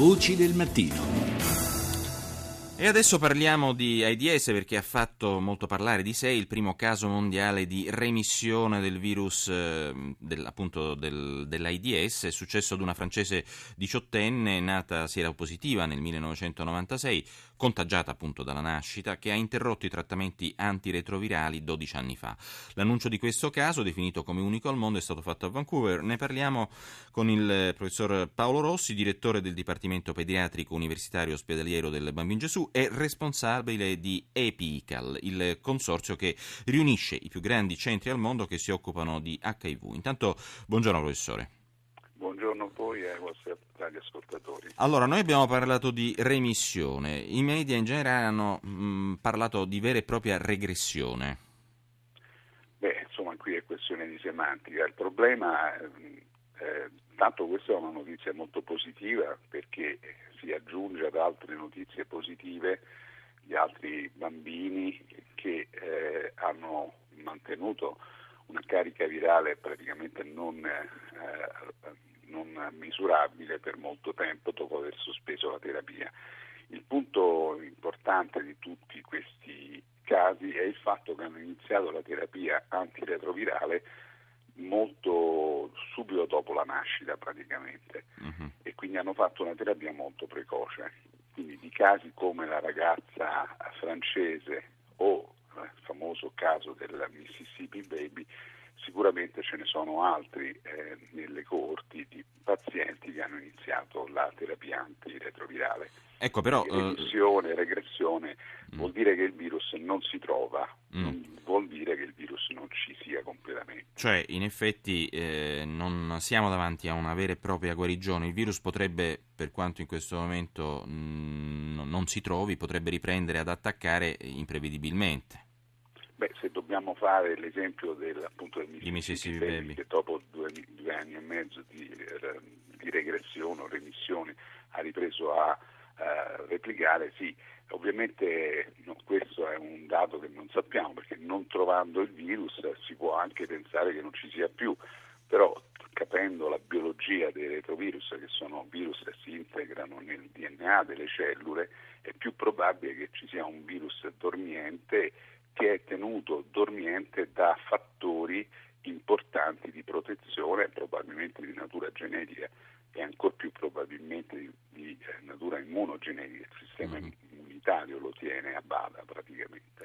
Voci del mattino. E adesso parliamo di AIDS, perché ha fatto molto parlare di sé il primo caso mondiale di remissione del virus dell'AIDS. È successo ad una francese diciottenne nata sieropositiva nel 1996, contagiata appunto dalla nascita, che ha interrotto i trattamenti antiretrovirali 12 anni fa. L'annuncio di questo caso, definito come unico al mondo, è stato fatto a Vancouver. Ne parliamo con il professor Paolo Rossi, direttore del Dipartimento Pediatrico Universitario Ospedaliero del Bambino Gesù, è responsabile di Epical, il consorzio che riunisce i più grandi centri al mondo che si occupano di HIV. Intanto, buongiorno professore. Buongiorno a voi e ai vostri ascoltatori. Allora, noi abbiamo parlato di remissione, i media in generale hanno parlato di vera e propria regressione. Beh, insomma, qui è questione di semantica. Il problema, tanto questa è una notizia molto positiva, perché si aggiunge ad altre notizie positive di altri bambini che hanno mantenuto una carica virale praticamente non misurabile per molto tempo dopo aver sospeso la terapia. Il punto importante di tutti questi casi è il fatto che hanno iniziato la terapia antiretrovirale molto subito dopo la nascita praticamente, e quindi hanno fatto una terapia molto precoce. Quindi di casi come la ragazza francese o il famoso caso del Mississippi Baby sicuramente ce ne sono altri nelle coorti di pazienti che hanno iniziato la terapia antiretrovirale. Ecco, però regressione vuol dire che il virus non si trova, vuol dire che il virus non ci sia completamente. Cioè, in effetti non siamo davanti a una vera e propria guarigione. Il virus potrebbe, per quanto in questo momento non si trovi, potrebbe riprendere ad attaccare imprevedibilmente. Beh, se dobbiamo fare l'esempio del Mississippi Baby, che dopo due anni e mezzo di regressione o remissione ha ripreso a replicare, sì, ovviamente no, questo è un dato che non sappiamo, perché non trovando il virus si può anche pensare che non ci sia più, però capendo la biologia dei retrovirus, che sono virus che si integrano nel DNA delle cellule, è più probabile che ci sia un virus dormiente che è tenuto dormiente da fattori importanti di protezione, probabilmente di natura genetica e ancor più probabilmente di natura immunogenetica. Il sistema immunitario lo tiene a bada praticamente.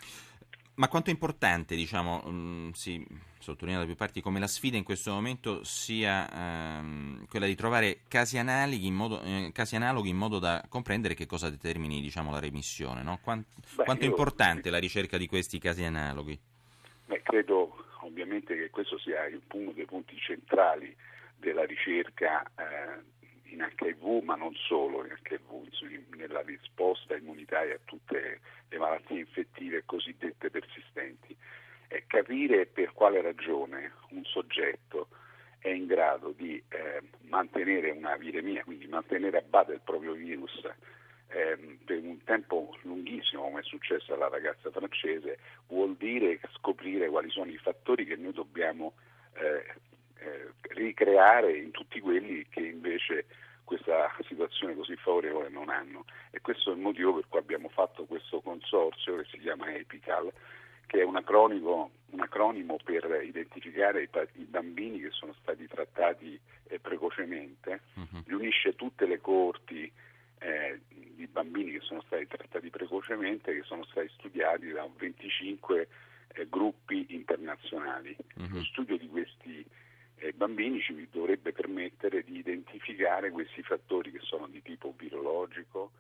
Ma quanto è importante, si sottolinea da più parti come la sfida in questo momento sia quella di trovare casi analoghi in modo da comprendere che cosa determini la remissione, no? Quanto è importante la ricerca di questi casi analoghi? Beh, credo ovviamente che questo sia uno dei punti centrali della ricerca in HIV, ma non solo in HIV, nella risposta immunitaria a tutte le malattie infettive cosiddette persistenti. È capire per quale ragione un soggetto è in grado di mantenere una viremia, quindi mantenere a bada il proprio virus per un tempo lunghissimo, come è successo alla ragazza francese, vuol dire scoprire quali sono i fattori che noi dobbiamo ricreare in tutti quelli che invece questa situazione così favorevole non hanno, e questo è il motivo per cui abbiamo fatto questo consorzio che si chiama Epical, che è un acronimo per identificare i bambini che sono stati trattati precocemente. Riunisce tutte le coorti di bambini che sono stati trattati precocemente, che sono stati studiati da 25 gruppi internazionali. Lo studio di questi bambini ci dovrebbe permettere di identificare questi fattori che sono di tipo virologico,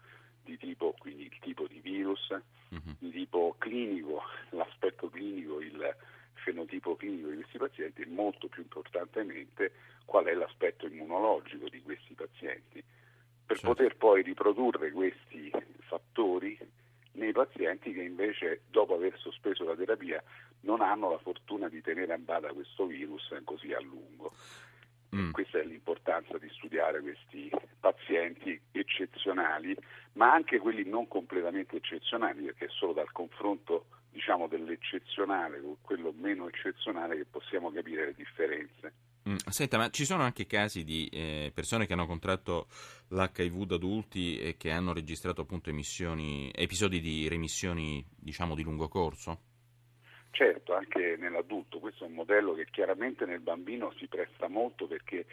di tipo, quindi il tipo di virus, di tipo clinico, l'aspetto clinico, il fenotipo clinico di questi pazienti, e molto più importantemente qual è l'aspetto immunologico di questi pazienti, per poter poi riprodurre questi fattori nei pazienti che invece dopo aver sospeso la terapia non hanno la fortuna di tenere a bada questo virus così a lungo. Questa è l'importanza di studiare questi pazienti eccezionali, ma anche quelli non completamente eccezionali, perché è solo dal confronto dell'eccezionale con quello meno eccezionale che possiamo capire le differenze. Senta, ma ci sono anche casi di persone che hanno contratto l'HIV da adulti e che hanno registrato appunto episodi di remissioni, diciamo, di lungo corso? Certo, anche nell'adulto. Questo è un modello che chiaramente nel bambino si presta molto, perché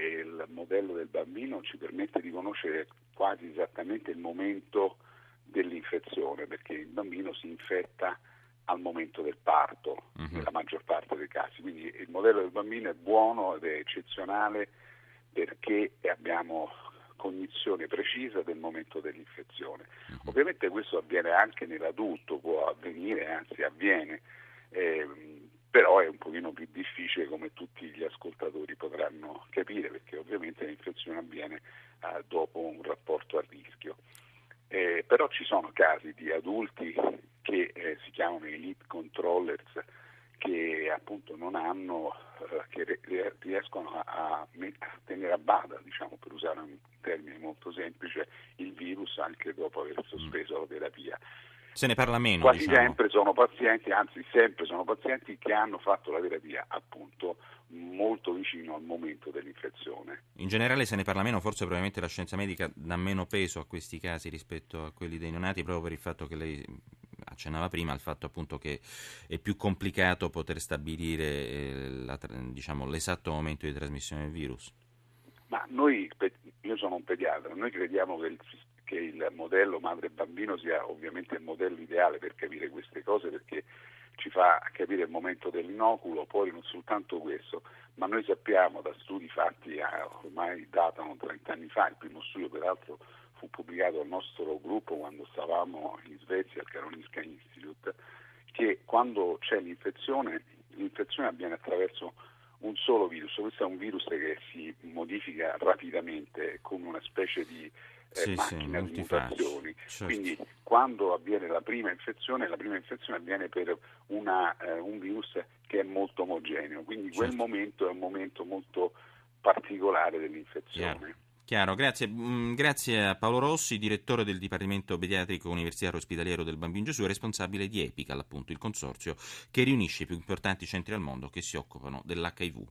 il modello del bambino ci permette di conoscere quasi esattamente il momento dell'infezione, perché il bambino si infetta al momento del parto, nella maggior parte dei casi. Quindi il modello del bambino è buono ed è eccezionale, perché abbiamo cognizione precisa del momento dell'infezione. Ovviamente questo avviene anche nell'adulto, può avvenire, anzi avviene, però è un pochino più difficile, come tutti gli ascoltatori potranno capire, perché ovviamente l'infezione avviene dopo un rapporto a rischio. Però ci sono casi di adulti che si chiamano elite controllers, che appunto non hanno, che riescono a tenere a bada, diciamo, per usare un termine molto semplice, il virus anche dopo aver sospeso la terapia. Se ne parla meno. Quasi diciamo. Sempre sono pazienti, anzi sempre sono pazienti che hanno fatto la terapia appunto molto vicino al momento dell'infezione. In generale se ne parla meno, forse probabilmente la scienza medica dà meno peso a questi casi rispetto a quelli dei neonati, proprio per il fatto che lei accennava prima, al fatto appunto che è più complicato poter stabilire l'esatto momento di trasmissione del virus. Ma noi, io sono un pediatra, noi crediamo che il modello madre e bambino sia ovviamente il modello ideale per capire queste cose, perché ci fa capire il momento dell'inoculo. Poi non soltanto questo, ma noi sappiamo da studi fatti ormai datano 30 anni fa, il primo studio peraltro fu pubblicato al nostro gruppo quando stavamo in Svezia al Karolinska Institute, che quando c'è l'infezione avviene attraverso un solo virus. Questo è un virus che si modifica rapidamente, come una specie di macchina di mutazioni, certo. Quindi quando avviene la prima infezione avviene per un virus che è molto omogeneo, quindi certo. Quel momento è un momento molto particolare dell'infezione. Chiaro. Grazie a Paolo Rossi, direttore del Dipartimento Pediatrico Universitario Ospedaliero del Bambino Gesù e responsabile di Epical, appunto il consorzio che riunisce i più importanti centri al mondo che si occupano dell'HIV.